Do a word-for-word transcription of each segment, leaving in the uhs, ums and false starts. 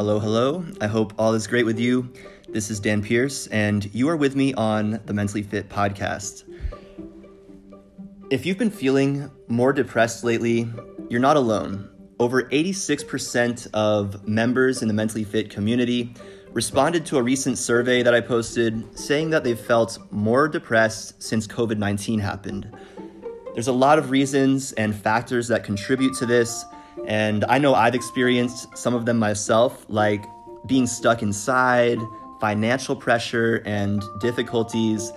Hello, hello. I hope all is great with you. This is Dan Pierce, and you are with me on the Mentally Fit Podcast. If you've been feeling more depressed lately, you're not alone. Over eighty-six percent of members in the Mentally Fit community responded to a recent survey that I posted saying that they've felt more depressed since covid nineteen happened. There's a lot of reasons and factors that contribute to this, and I know I've experienced some of them myself, like being stuck inside, financial pressure and difficulties,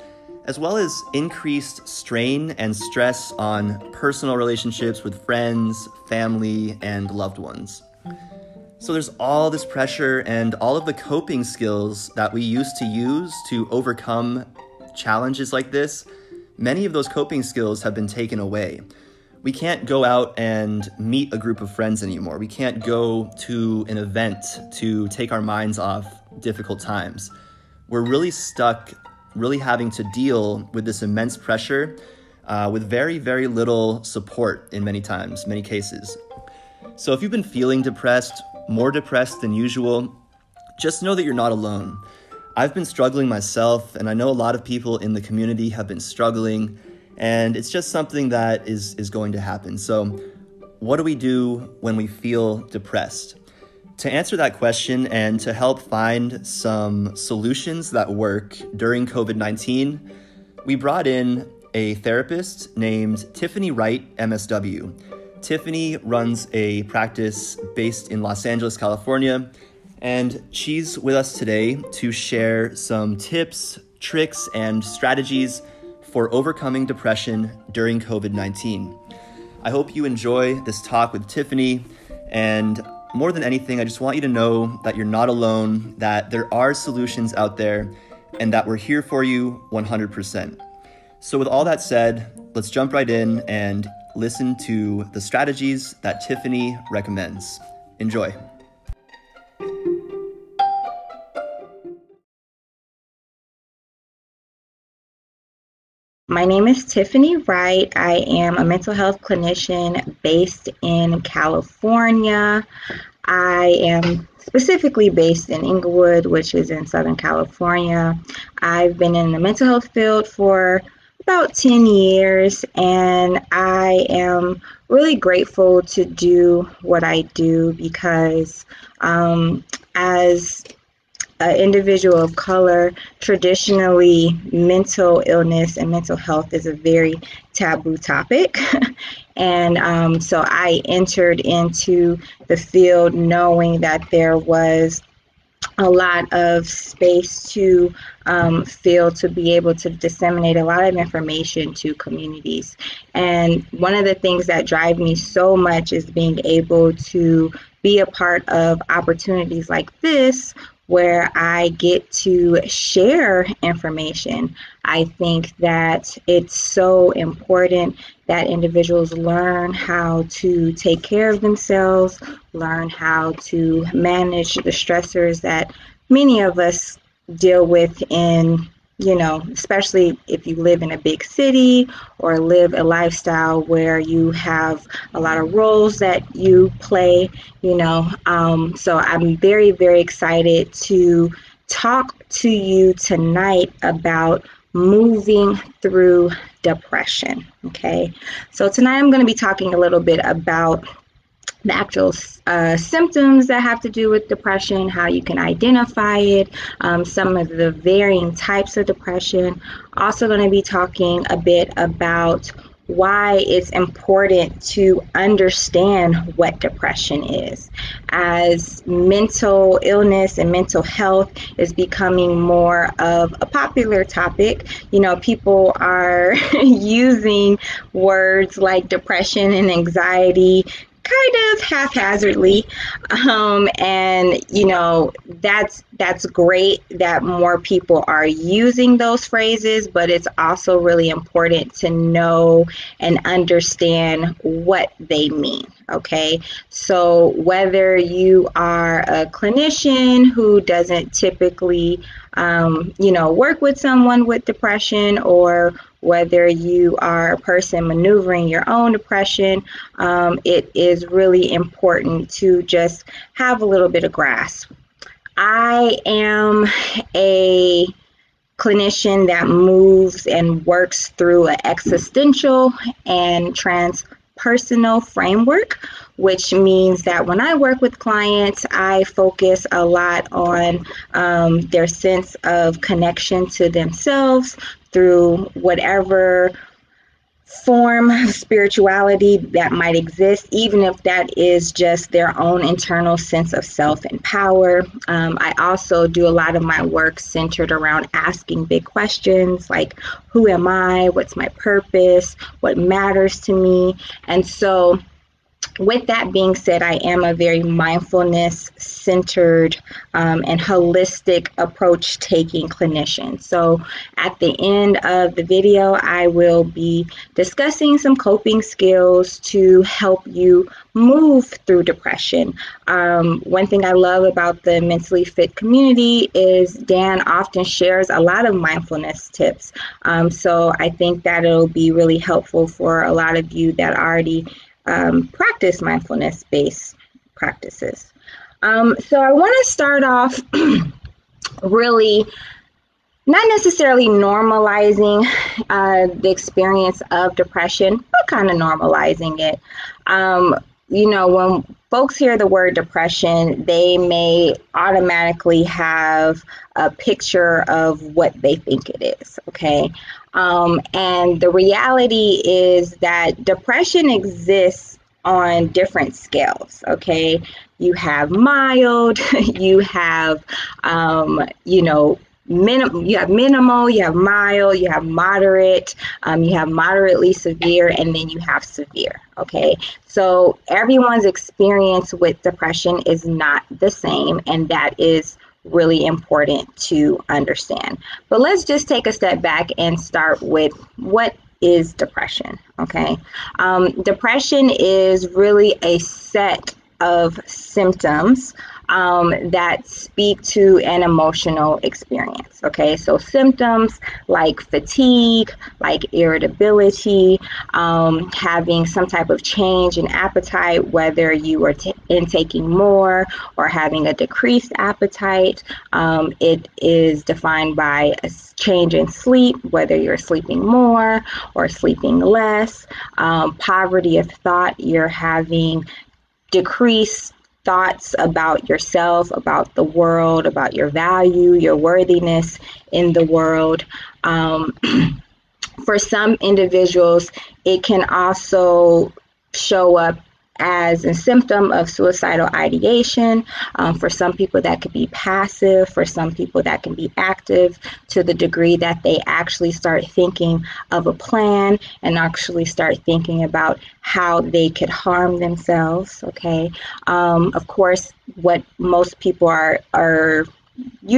as well as increased strain and stress on personal relationships with friends, family, and loved ones. So there's all this pressure and all of the coping skills that we used to use to overcome challenges like this. Many of those coping skills have been taken away. We can't go out and meet a group of friends anymore. We can't go to an event to take our minds off difficult times. We're really stuck, really having to deal with this immense pressure uh, with very, very little support in many times, many cases. So if you've been feeling depressed, more depressed than usual, just know that you're not alone. I've been struggling myself, and I know a lot of people in the community have been struggling. And it's just something that is, is going to happen. So what do we do when we feel depressed? To answer that question and to help find some solutions that work during covid nineteen, we brought in a therapist named Tiffany Wright, M S W. Tiffany runs a practice based in Los Angeles, California, and she's with us today to share some tips, tricks, and strategies for overcoming depression during covid nineteen. I hope you enjoy this talk with Tiffany, and more than anything, I just want you to know that you're not alone, that there are solutions out there, and that we're here for you one hundred percent. So with all that said, let's jump right in and listen to the strategies that Tiffany recommends. Enjoy. My name is Tiffany Wright. I am a mental health clinician based in California. I am specifically based in Inglewood, which is in Southern California. I've been in the mental health field for about ten years, and I am really grateful to do what I do because um, as an individual of color, traditionally mental illness and mental health is a very taboo topic. And um, so I entered into the field knowing that there was a lot of space to um, feel, to be able to disseminate a lot of information to communities. And one of the things that drive me so much is being able to be a part of opportunities like this, where I get to share information. I think that it's so important that individuals learn how to take care of themselves, learn how to manage the stressors that many of us deal with in, you know, especially if you live in a big city or live a lifestyle where you have a lot of roles that you play, you know. Um, so I'm very, very excited to talk to you tonight about moving through depression, okay? So tonight I'm going to be talking a little bit about the actual uh, symptoms that have to do with depression, how you can identify it, um, some of the varying types of depression. Also going to be talking a bit about why it's important to understand what depression is, as mental illness and mental health is becoming more of a popular topic. You know, people are using words like depression and anxiety kind of haphazardly, um, and you know, that's that's great that more people are using those phrases, but it's also really important to know and understand what they mean, okay? So whether you are a clinician who doesn't typically um, you know, work with someone with depression, or whether you are a person maneuvering your own depression, um, it is really important to just have a little bit of grasp. I am a clinician that moves and works through an existential and transpersonal framework, which means that when I work with clients, I focus a lot on um, their sense of connection to themselves through whatever form of spirituality that might exist, even if that is just their own internal sense of self and power. Um, I also do a lot of my work centered around asking big questions like, who am I? What's my purpose? What matters to me? And so with that being said, I am a very mindfulness-centered um, and holistic approach-taking clinician. So at the end of the video, I will be discussing some coping skills to help you move through depression. Um, one thing I love about the Mentally Fit community is Dan often shares a lot of mindfulness tips. Um, so I think that it'll be really helpful for a lot of you that already Um, practice mindfulness-based practices. Um, so I want to start off really not necessarily normalizing uh, the experience of depression, but kind of normalizing it. Um, you know, when folks hear the word depression, they may automatically have a picture of what they think it is, okay? Um, and the reality is that depression exists on different scales, okay? You have mild, you have, um, you know, Minim- you have minimal, you have mild, you have moderate, um, you have moderately severe, and then you have severe, okay? So everyone's experience with depression is not the same, and that is really important to understand. But let's just take a step back and start with what is depression, okay? Um, depression is really a set of symptoms Um, that speak to an emotional experience, okay? So symptoms like fatigue, like irritability, um, having some type of change in appetite, whether you are t- intaking more or having a decreased appetite. Um, it is defined by a change in sleep, whether you're sleeping more or sleeping less. Um, poverty of thought, you're having decreased thoughts about yourself, about the world, about your value, your worthiness in the world. Um, for some individuals, it can also show up as a symptom of suicidal ideation. Um, for some people, that could be passive. For some people, that can be active to the degree that they actually start thinking of a plan and actually start thinking about how they could harm themselves, okay? Um, of course, what most people are are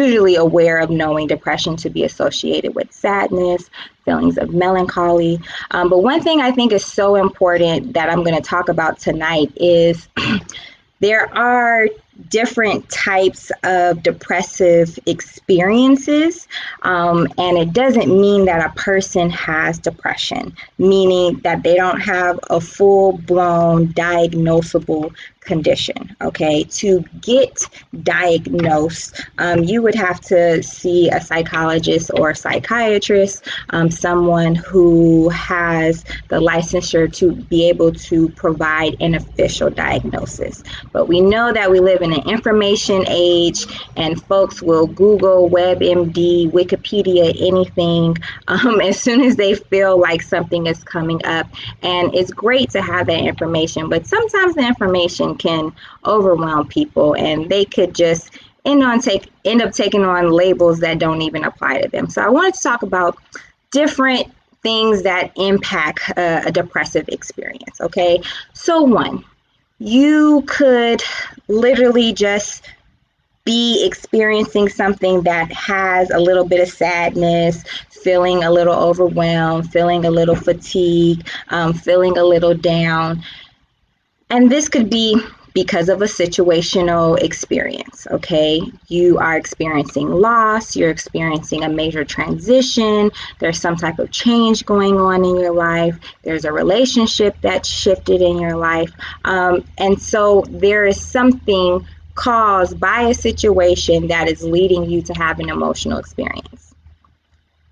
usually aware of knowing depression to be associated with sadness, feelings of melancholy. Um, but one thing I think is so important that I'm going to talk about tonight is there are different types of depressive experiences, um, and it doesn't mean that a person has depression, meaning that they don't have a full-blown diagnosable condition, okay? To get diagnosed, um, you would have to see a psychologist or a psychiatrist, um, someone who has the licensure to be able to provide an official diagnosis. But we know that we live in an information age, and folks will Google, WebMD, Wikipedia, anything um, as soon as they feel like something is coming up. And it's great to have that information, but sometimes the information can overwhelm people, and they could just end on take end up taking on labels that don't even apply to them. So I wanted to talk about different things that impact uh, a depressive experience. Okay, so one, you could literally just be experiencing something that has a little bit of sadness, feeling a little overwhelmed, feeling a little fatigued, um, feeling a little down. And this could be because of a situational experience, okay? You are experiencing loss, you're experiencing a major transition, there's some type of change going on in your life, there's a relationship that's shifted in your life, um, and so there is something caused by a situation that is leading you to have an emotional experience.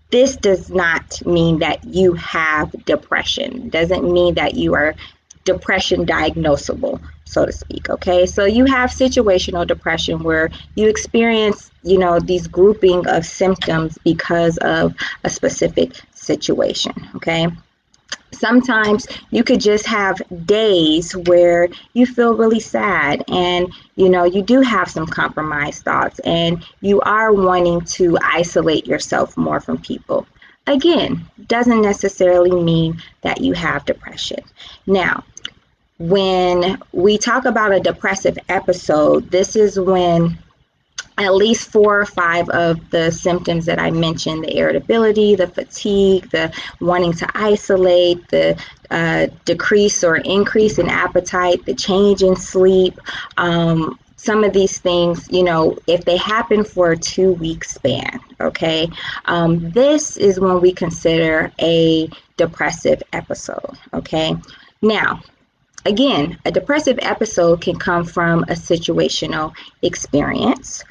This does not mean that you have depression. It doesn't mean that you are depression diagnosable, so to speak, okay? So you have situational depression where you experience, you know, these grouping of symptoms because of a specific situation, okay? Sometimes you could just have days where you feel really sad and, you know, you do have some compromised thoughts and you are wanting to isolate yourself more from people. Again, doesn't necessarily mean that you have depression. Now, when we talk about a depressive episode, this is when at least four or five of the symptoms that I mentioned, the irritability, the fatigue, the wanting to isolate, the uh, decrease or increase in appetite, the change in sleep, um, some of these things, you know, if they happen for a two-week span, okay, um, this is when we consider a depressive episode, okay? Now, again, a depressive episode can come from a situational experience,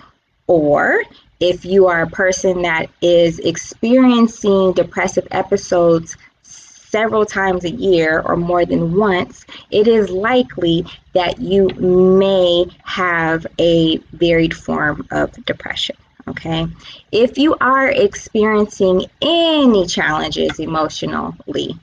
or if you are a person that is experiencing depressive episodes several times a year or more than once, it is likely that you may have a varied form of depression. Okay, if you are experiencing any challenges emotionally,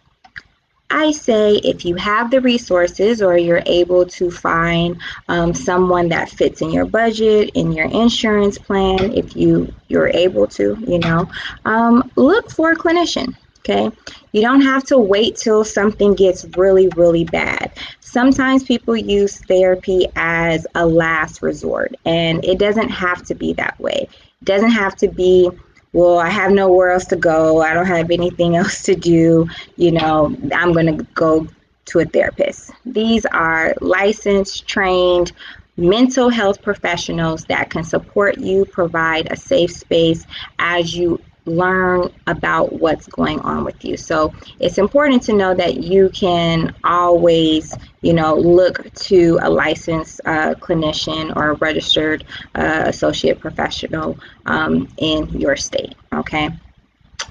I say if you have the resources or you're able to find um, someone that fits in your budget, in your insurance plan, if you, you're able to, you know, um, look for a clinician, okay? You don't have to wait till something gets really, really bad. Sometimes people use therapy as a last resort, and it doesn't have to be that way. It doesn't have to be, well, I have nowhere else to go, I don't have anything else to do, you know, I'm going to go to a therapist. These are licensed, trained mental health professionals that can support you, provide a safe space as you learn about what's going on with you. So it's important to know that you can always, you know, look to a licensed uh, clinician or a registered uh, associate professional um, in your state, okay?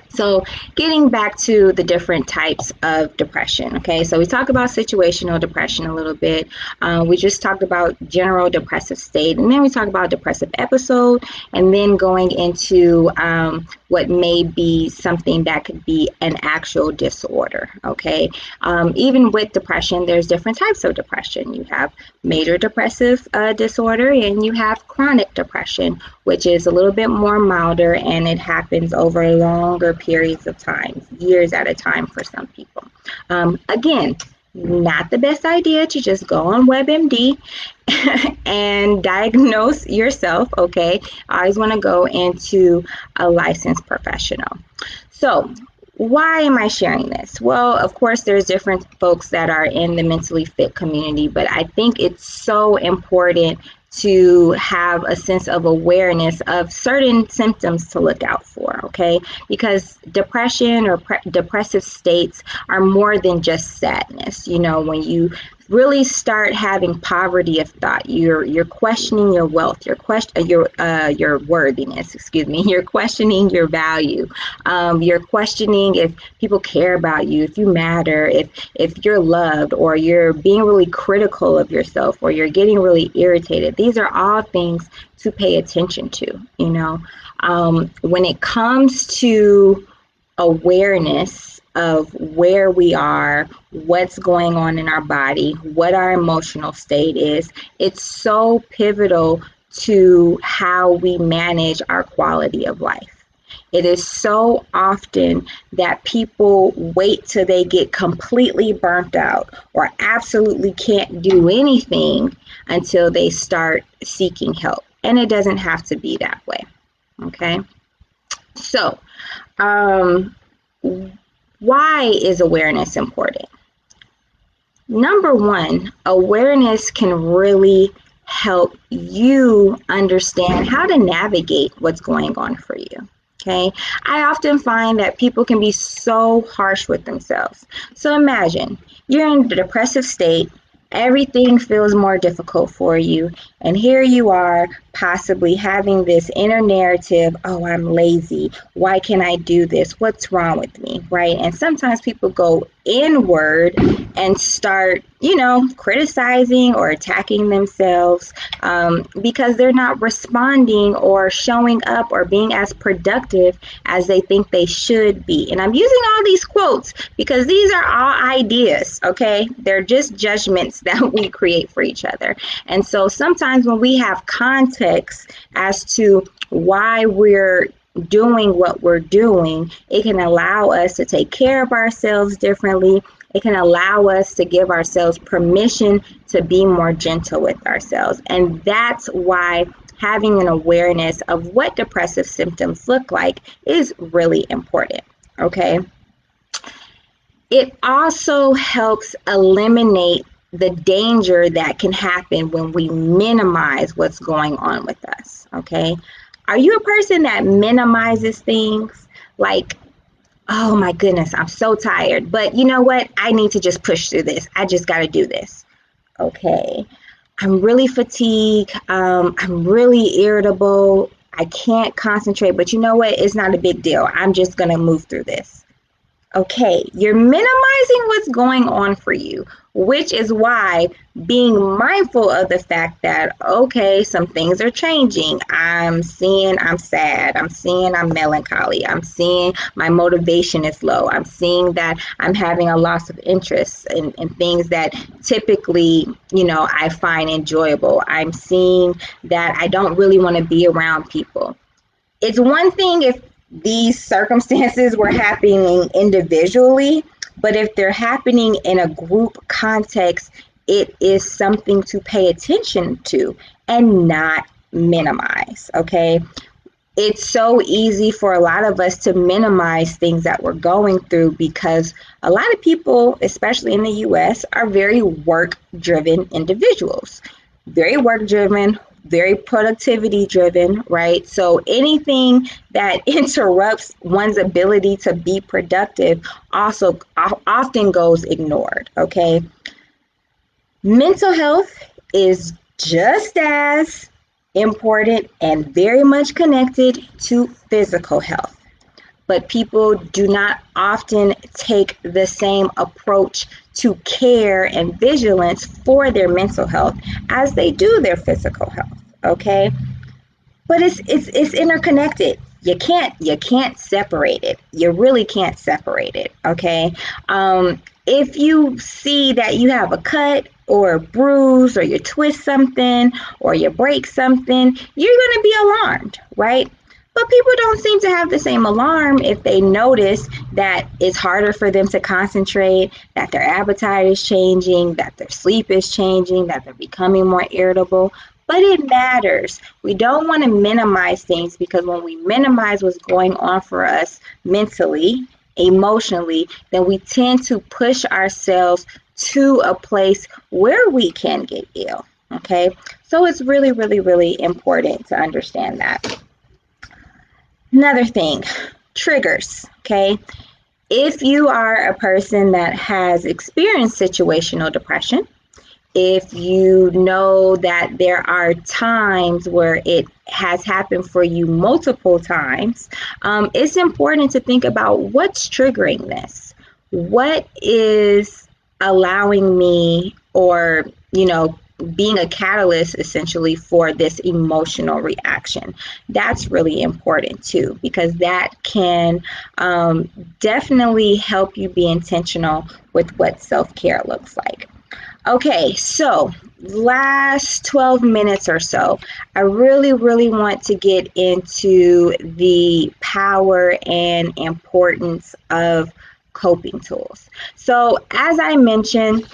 So getting back to the different types of depression, okay, so we talked about situational depression a little bit. Uh, we just talked about general depressive state, and then we talked about depressive episode, and then going into um, what may be something that could be an actual disorder, okay. Um, even with depression, there's different types of depression. You have major depressive uh, disorder, and you have chronic depression, which is a little bit more milder, and it happens over a longer periods of time, years at a time for some people. Um, again, not the best idea to just go on WebMD and diagnose yourself, okay? I always want to go into a licensed professional. So why am I sharing this? Well, of course, there's different folks that are in the Mentally Fit community, but I think it's so important to have a sense of awareness of certain symptoms to look out for, okay? Because depression or pre- depressive states are more than just sadness. You know, when you really start having poverty of thought, you're you're questioning your wealth, your question, your uh, your worthiness. Excuse me. You're questioning your value. Um, you're questioning if people care about you, if you matter, if if you're loved, or you're being really critical of yourself, or you're getting really irritated. These are all things to pay attention to. You know, um, when it comes to awareness of where we are, what's going on in our body, what our emotional state is, it's so pivotal to how we manage our quality of life. It is so often that people wait till they get completely burnt out or absolutely can't do anything until they start seeking help. And it doesn't have to be that way, okay? So, um, why is awareness important? Number one, awareness can really help you understand how to navigate what's going on for you. Okay, I often find that people can be so harsh with themselves. So imagine you're in a depressive state, everything feels more difficult for you, and here you are possibly having this inner narrative, oh, I'm lazy, why can't I do this, what's wrong with me, right? And sometimes people go inward and start, you know, criticizing or attacking themselves um, because they're not responding or showing up or being as productive as they think they should be. And I'm using all these quotes because these are all ideas, okay? They're just judgments that we create for each other. And so sometimes when we have context as to why we're doing what we're doing, it can allow us to take care of ourselves differently. It can allow us to give ourselves permission to be more gentle with ourselves. And that's why having an awareness of what depressive symptoms look like is really important, okay? It also helps eliminate the danger that can happen when we minimize what's going on with us, okay? Are you a person that minimizes things? Like, oh my goodness, I'm so tired, but you know what? I need to just push through this. I just got to do this. Okay. I'm really fatigued. Um, I'm really irritable. I can't concentrate, but you know what? It's not a big deal. I'm just going to move through this. Okay. You're minimizing what's going on for you, which is why being mindful of the fact that, okay, some things are changing. I'm seeing I'm sad. I'm seeing I'm melancholy. I'm seeing my motivation is low. I'm seeing that I'm having a loss of interest in, in things that typically, you know, I find enjoyable. I'm seeing that I don't really want to be around people. It's one thing if these circumstances were happening individually, but if they're happening in a group context, it is something to pay attention to and not minimize, okay? It's so easy for a lot of us to minimize things that we're going through because a lot of people, especially in the U S, are very work-driven individuals, very work-driven, very productivity driven, right? So anything that interrupts one's ability to be productive also often goes ignored, okay? Mental health is just as important and very much connected to physical health. But people do not often take the same approach to care and vigilance for their mental health as they do their physical health, okay? But it's it's it's interconnected. You can't you can't separate it. You really can't separate it, okay? Um, if you see that you have a cut or a bruise or you twist something or you break something, you're gonna be alarmed, right? But people don't seem to have the same alarm if they notice that it's harder for them to concentrate, that their appetite is changing, that their sleep is changing, that they're becoming more irritable. But it matters. We don't want to minimize things because when we minimize what's going on for us mentally, emotionally, then we tend to push ourselves to a place where we can get ill. Okay, so it's really, really, really important to understand that. Another thing, triggers, okay? If you are a person that has experienced situational depression, if you know that there are times where it has happened for you multiple times, um, it's important to think about what's triggering this. What is allowing me or, you know, being a catalyst essentially for this emotional reaction? That's really important too, because that can um, definitely help you be intentional with what self-care looks like. Okay, so last twelve minutes or so, I really, really want to get into the power and importance of coping tools. So as I mentioned,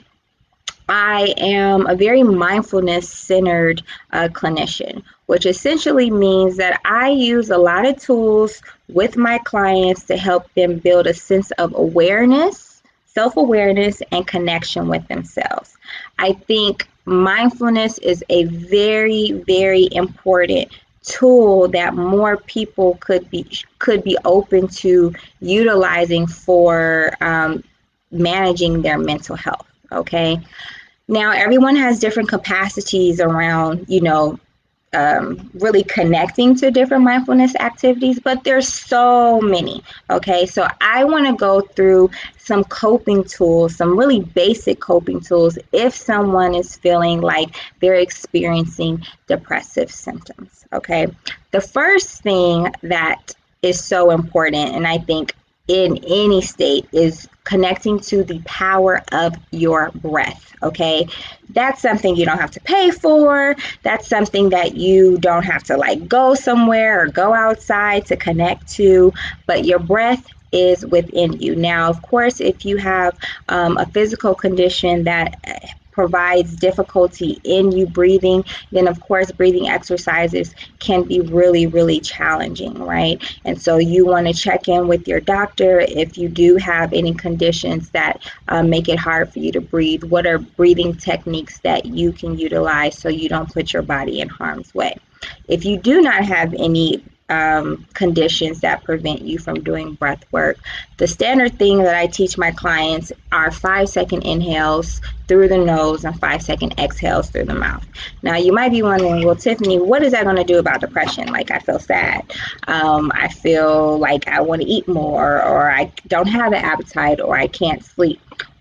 I am a very mindfulness-centered uh, clinician, which essentially means that I use a lot of tools with my clients to help them build a sense of awareness, self-awareness and connection with themselves. I think mindfulness is a very, very important tool that more people could be could be open to utilizing for um, managing their mental health. Okay, now everyone has different capacities around, you know, Um, really connecting to different mindfulness activities, but there's so many. Okay, so I want to go through some coping tools, some really basic coping tools if someone is feeling like they're experiencing depressive symptoms. Okay, the first thing that is so important, and I think in any state, is connecting to the power of your breath. Okay, that's something you don't have to pay for. That's something that you don't have to like go somewhere or go outside to connect to, but your breath is within you. Now, of course, if you have um, a physical condition that provides difficulty in you breathing, then of course breathing exercises can be really, really challenging, right? And so you want to check in with your doctor if you do have any conditions that uh, make it hard for you to breathe. What are breathing techniques that you can utilize so you don't put your body in harm's way? If you do not have any Um, conditions that prevent you from doing breath work, the standard thing that I teach my clients are five second inhales through the nose and five second exhales through the mouth. Now you might be wondering, well, Tiffany, what is that going to do about depression? Like, I feel sad, um, I feel like I want to eat more, or I don't have an appetite, or I can't sleep.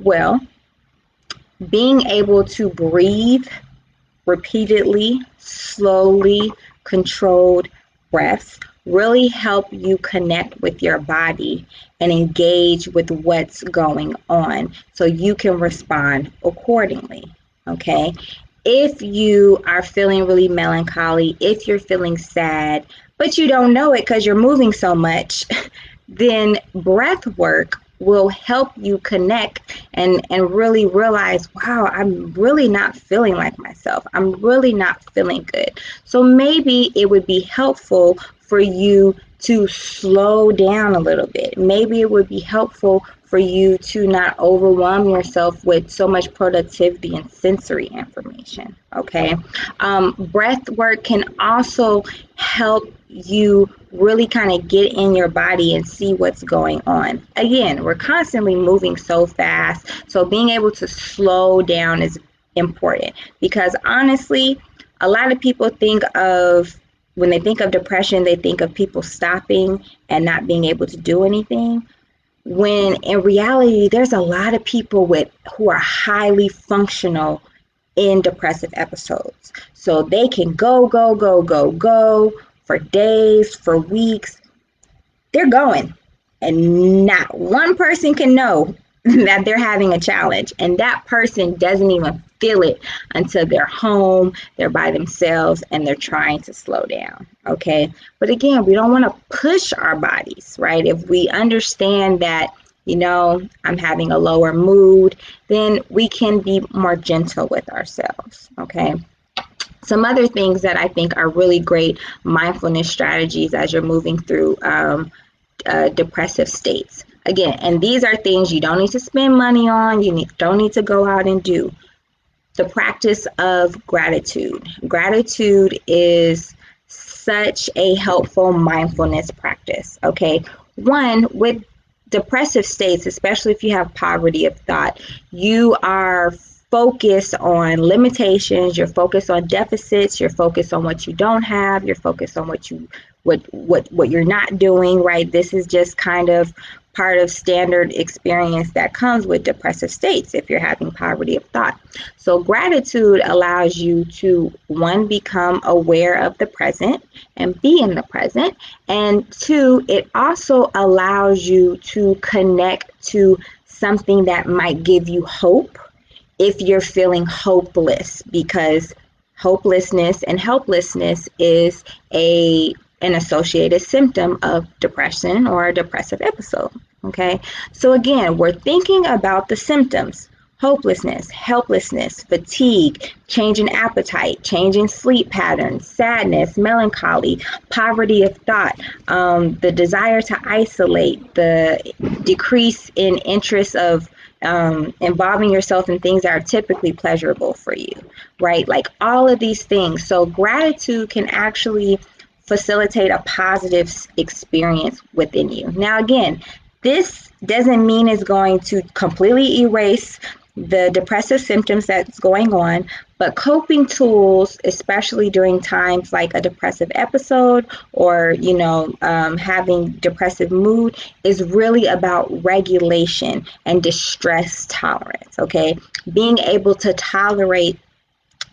Well, being able to breathe repeatedly, slowly, controlled breaths really help you connect with your body and engage with what's going on so you can respond accordingly. Okay, if you are feeling really melancholy, if you're feeling sad, but you don't know it because you're moving so much, then breath work will help you connect and, and really realize, wow, I'm really not feeling like myself. I'm really not feeling good. So maybe it would be helpful for you to slow down a little bit. Maybe it would be helpful for you to not overwhelm yourself with so much productivity and sensory information, okay? Um, breath work can also help you really kind of get in your body and see what's going on. Again, we're constantly moving so fast, so being able to slow down is important, because honestly, a lot of people think of, when they think of depression, they think of people stopping and not being able to do anything, when in reality, there's a lot of people with who are highly functional in depressive episodes. So they can go, go, go, go, go for days, for weeks. They're going, and not one person can know that they're having a challenge, and that person doesn't even feel it until they're home, they're by themselves, and they're trying to slow down, okay? But again, we don't want to push our bodies, right? If we understand that, you know, I'm having a lower mood, then we can be more gentle with ourselves, okay? Some other things that I think are really great mindfulness strategies as you're moving through um, uh, depressive states. Again, and these are things you don't need to spend money on, you need, don't need to go out and do. The practice of gratitude. Gratitude is such a helpful mindfulness practice, okay? One, with depressive states, especially if you have poverty of thought, you are focused on limitations, you're focused on deficits, you're focused on what you don't have, you're focused on what you what what what you're not doing, right? This is just kind of part of standard experience that comes with depressive states if you're having poverty of thought. So gratitude allows you to, one, become aware of the present and be in the present, and two, it also allows you to connect to something that might give you hope if you're feeling hopeless, because hopelessness and helplessness is a an associated symptom of depression or a depressive episode, okay? So again, we're thinking about the symptoms: hopelessness, helplessness, fatigue, change in appetite, change in sleep patterns, sadness, melancholy, poverty of thought, um, the desire to isolate, the decrease in interest of um, involving yourself in things that are typically pleasurable for you, right? Like all of these things. So gratitude can actually facilitate a positive experience within you. Now, again, this doesn't mean it's going to completely erase the depressive symptoms that's going on, but coping tools, especially during times like a depressive episode or, you know, um, having depressive mood, is really about regulation and distress tolerance, okay? Being able to tolerate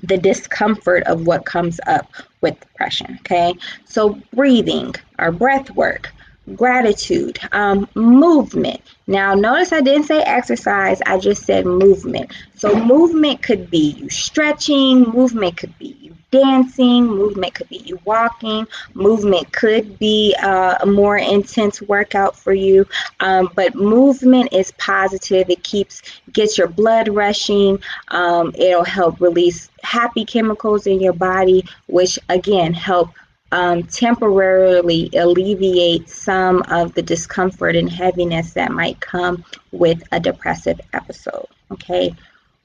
the discomfort of what comes up with depression, okay? So breathing, our breath work, gratitude, um, movement. Now, notice I didn't say exercise, I just said movement. So movement could be you stretching, movement could be you dancing, movement could be you walking, movement could be uh, a more intense workout for you, um, but movement is positive. It keeps, gets your blood rushing, um, it'll help release happy chemicals in your body, which again help Um, temporarily alleviate some of the discomfort and heaviness that might come with a depressive episode, okay?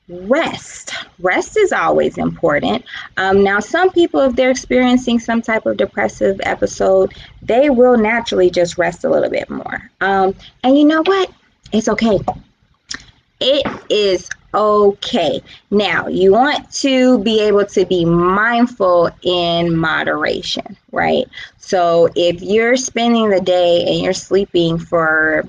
Rest. Rest is always important. Um, now, some people, if they're experiencing some type of depressive episode, they will naturally just rest a little bit more. Um, and you know what? It's okay. It is okay. Now, you want to be able to be mindful in moderation, right? So if you're spending the day and you're sleeping for,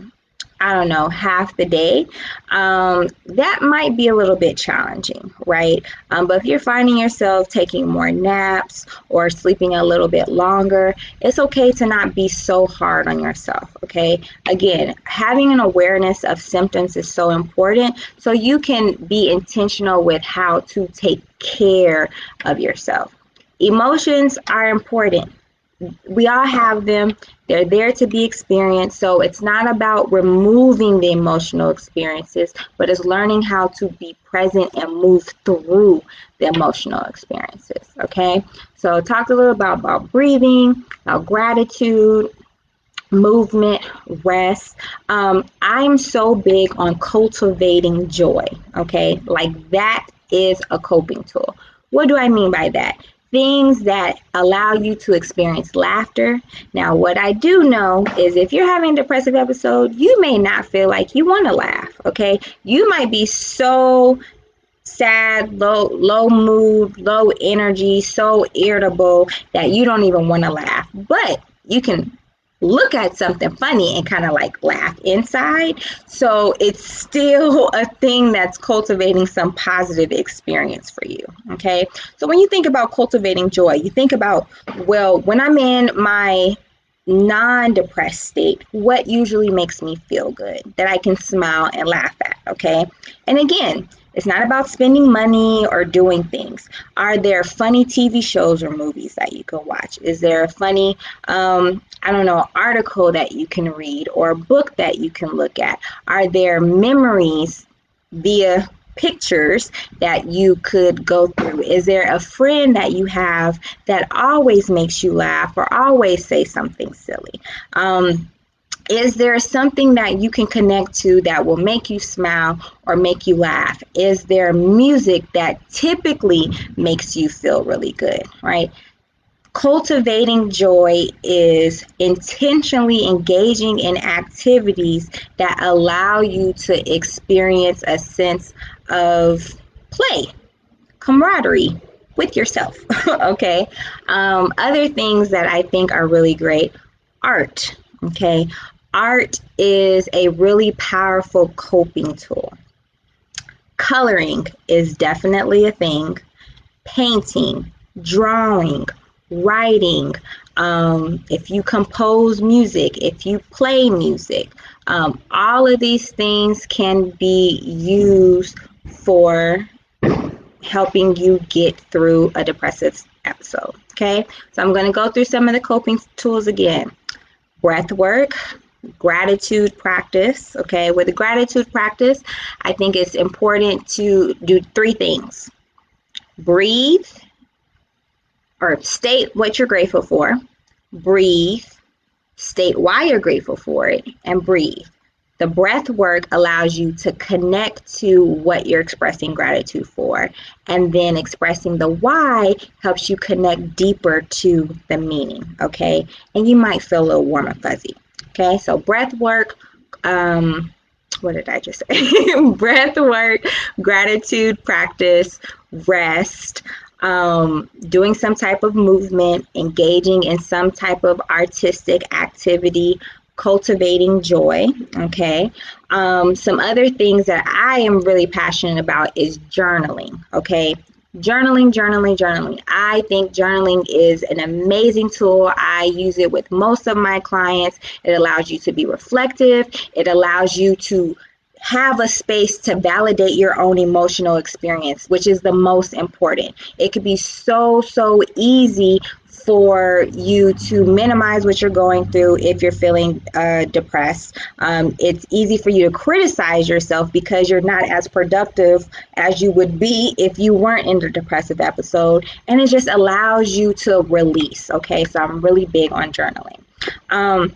I don't know, half the day, um, that might be a little bit challenging, right? Um, but if you're finding yourself taking more naps or sleeping a little bit longer, it's okay to not be so hard on yourself, okay? Again, having an awareness of symptoms is so important, so you can be intentional with how to take care of yourself. Emotions are important. We all have them. They're there to be experienced. So it's not about removing the emotional experiences, but it's learning how to be present and move through the emotional experiences. Okay. So talked a little about, about breathing, about gratitude, movement, rest. Um, I'm so big on cultivating joy. Okay. Like that is a coping tool. What do I mean by that? Things that allow you to experience laughter. Now, what I do know is if you're having a depressive episode, you may not feel like you want to laugh, okay? You might be so sad, low, low mood, low energy, so irritable that you don't even want to laugh. But you can look at something funny and kind of like laugh inside. So it's still a thing that's cultivating some positive experience for you. Okay. So when you think about cultivating joy, you think about, well, when I'm in my non-depressed state, what usually makes me feel good that I can smile and laugh at. Okay. And again, it's not about spending money or doing things. Are there funny T V shows or movies that you can watch? Is there a funny, um, I don't know, article that you can read or a book that you can look at? Are there memories via pictures that you could go through? Is there a friend that you have that always makes you laugh or always say something silly? Um, Is there something that you can connect to that will make you smile or make you laugh? Is there music that typically makes you feel really good, right? Cultivating joy is intentionally engaging in activities that allow you to experience a sense of play, camaraderie with yourself, okay? Um, other things that I think are really great, art, okay? Art is a really powerful coping tool. Coloring is definitely a thing. Painting, drawing, writing, um, if you compose music, if you play music, um, all of these things can be used for helping you get through a depressive episode, okay? So I'm going to go through some of the coping tools again. Breath work, gratitude practice, okay? With the gratitude practice, I think it's important to do three things. Breathe, or state what you're grateful for. Breathe, state why you're grateful for it, and breathe. The breath work allows you to connect to what you're expressing gratitude for, and then expressing the why helps you connect deeper to the meaning, okay? And you might feel a little warm and fuzzy, okay? So breath work, um, what did I just say? breath work, gratitude practice, rest, um, doing some type of movement, engaging in some type of artistic activity, cultivating joy, okay? Um, some other things that I am really passionate about is journaling, okay? Journaling, journaling, journaling. I think journaling is an amazing tool. I use it with most of my clients. It allows you to be reflective. It allows you to have a space to validate your own emotional experience, which is the most important. It could be so, so easy for you to minimize what you're going through if you're feeling uh, depressed. Um, it's easy for you to criticize yourself because you're not as productive as you would be if you weren't in the depressive episode. And it just allows you to release, okay? So I'm really big on journaling. Um,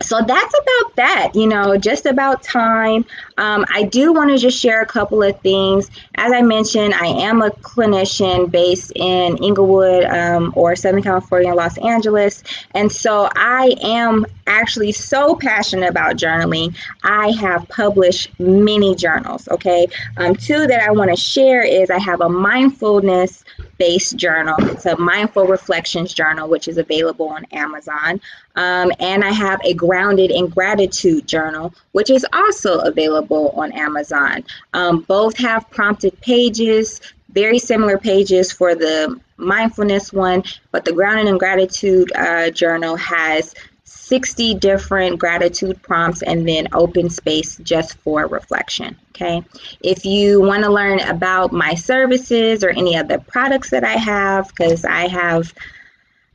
So that's about that, you know, just about time. Um, I do want to just share a couple of things. As I mentioned, I am a clinician based in Inglewood um, or Southern California, Los Angeles. And so I am actually so passionate about journaling. I have published many journals, okay? Um, two that I want to share is I have a mindfulness based journal. It's a Mindful Reflections journal, which is available on Amazon. Um, and I have a Grounded in Gratitude journal, which is also available on Amazon. Um, both have prompted pages, very similar pages for the mindfulness one, but the Grounded in Gratitude uh, journal has sixty different gratitude prompts and then open space just for reflection. Okay. If you want to learn about my services or any other products that I have, because I have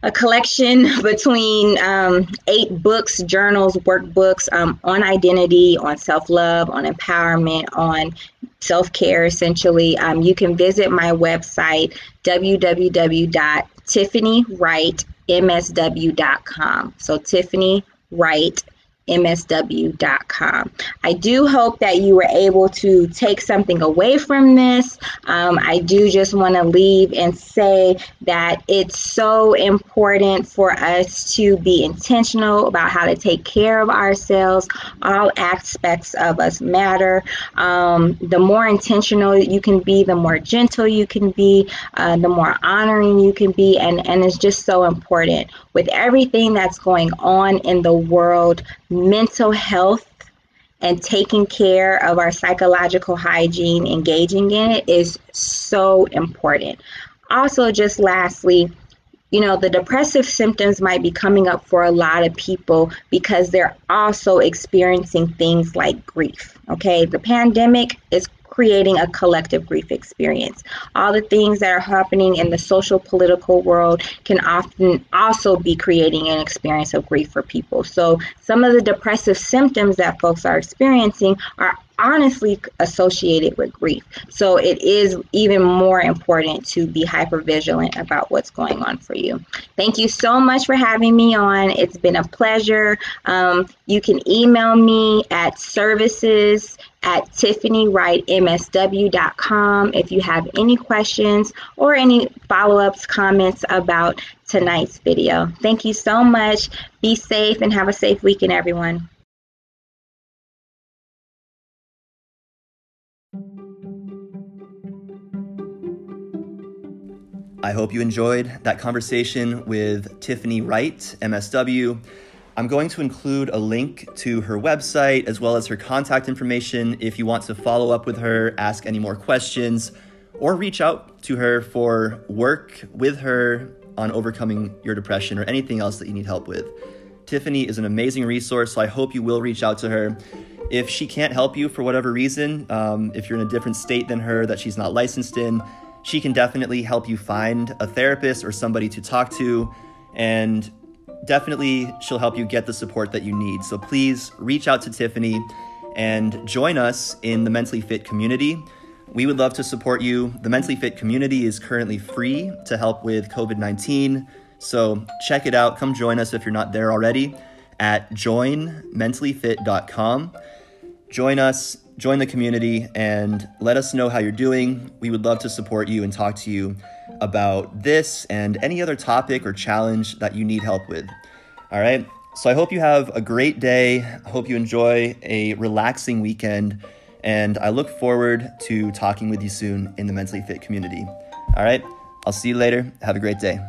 a collection between um, eight books, journals, workbooks um, on identity, on self-love, on empowerment, on self-care, essentially. Um, you can visit my website, w w w dot tiffany wright m s w dot com. So tiffany wright m s w dot com. I do hope that you were able to take something away from this. Um, I do just want to leave and say that it's so important for us to be intentional about how to take care of ourselves. All aspects of us matter. Um, the more intentional you can be, the more gentle you can be, uh, the more honoring you can be, and, and it's just so important. With everything that's going on in the world, mental health and taking care of our psychological hygiene, engaging in it is so important. Also, just lastly, you know, the depressive symptoms might be coming up for a lot of people because they're also experiencing things like grief. Okay, the pandemic is creating a collective grief experience. All the things that are happening in the social political world can often also be creating an experience of grief for people. So some of the depressive symptoms that folks are experiencing are honestly associated with grief. So it is even more important to be hypervigilant about what's going on for you. Thank you so much for having me on. It's been a pleasure. Um, you can email me at services at tiffany wright m s w dot com if you have any questions or any follow-ups, comments about tonight's video. Thank you so much. Be safe and have a safe weekend, everyone. I hope you enjoyed that conversation with Tiffany Wright, M S W. I'm going to include a link to her website as well as her contact information if you want to follow up with her, ask any more questions, or reach out to her for work with her on overcoming your depression or anything else that you need help with. Tiffany is an amazing resource, so I hope you will reach out to her. If she can't help you for whatever reason, um, if you're in a different state than her that she's not licensed in, she can definitely help you find a therapist or somebody to talk to, and definitely, she'll help you get the support that you need. So please reach out to Tiffany and join us in the Mentally Fit community. We would love to support you. The Mentally Fit community is currently free to help with COVID nineteen. So check it out. Come join us if you're not there already at join mentally fit dot com. Join us, join the community, and let us know how you're doing. We would love to support you and talk to you about this and any other topic or challenge that you need help with. All right. So I hope you have a great day. I hope you enjoy a relaxing weekend. And I look forward to talking with you soon in the Mentally Fit community. All right. I'll see you later. Have a great day.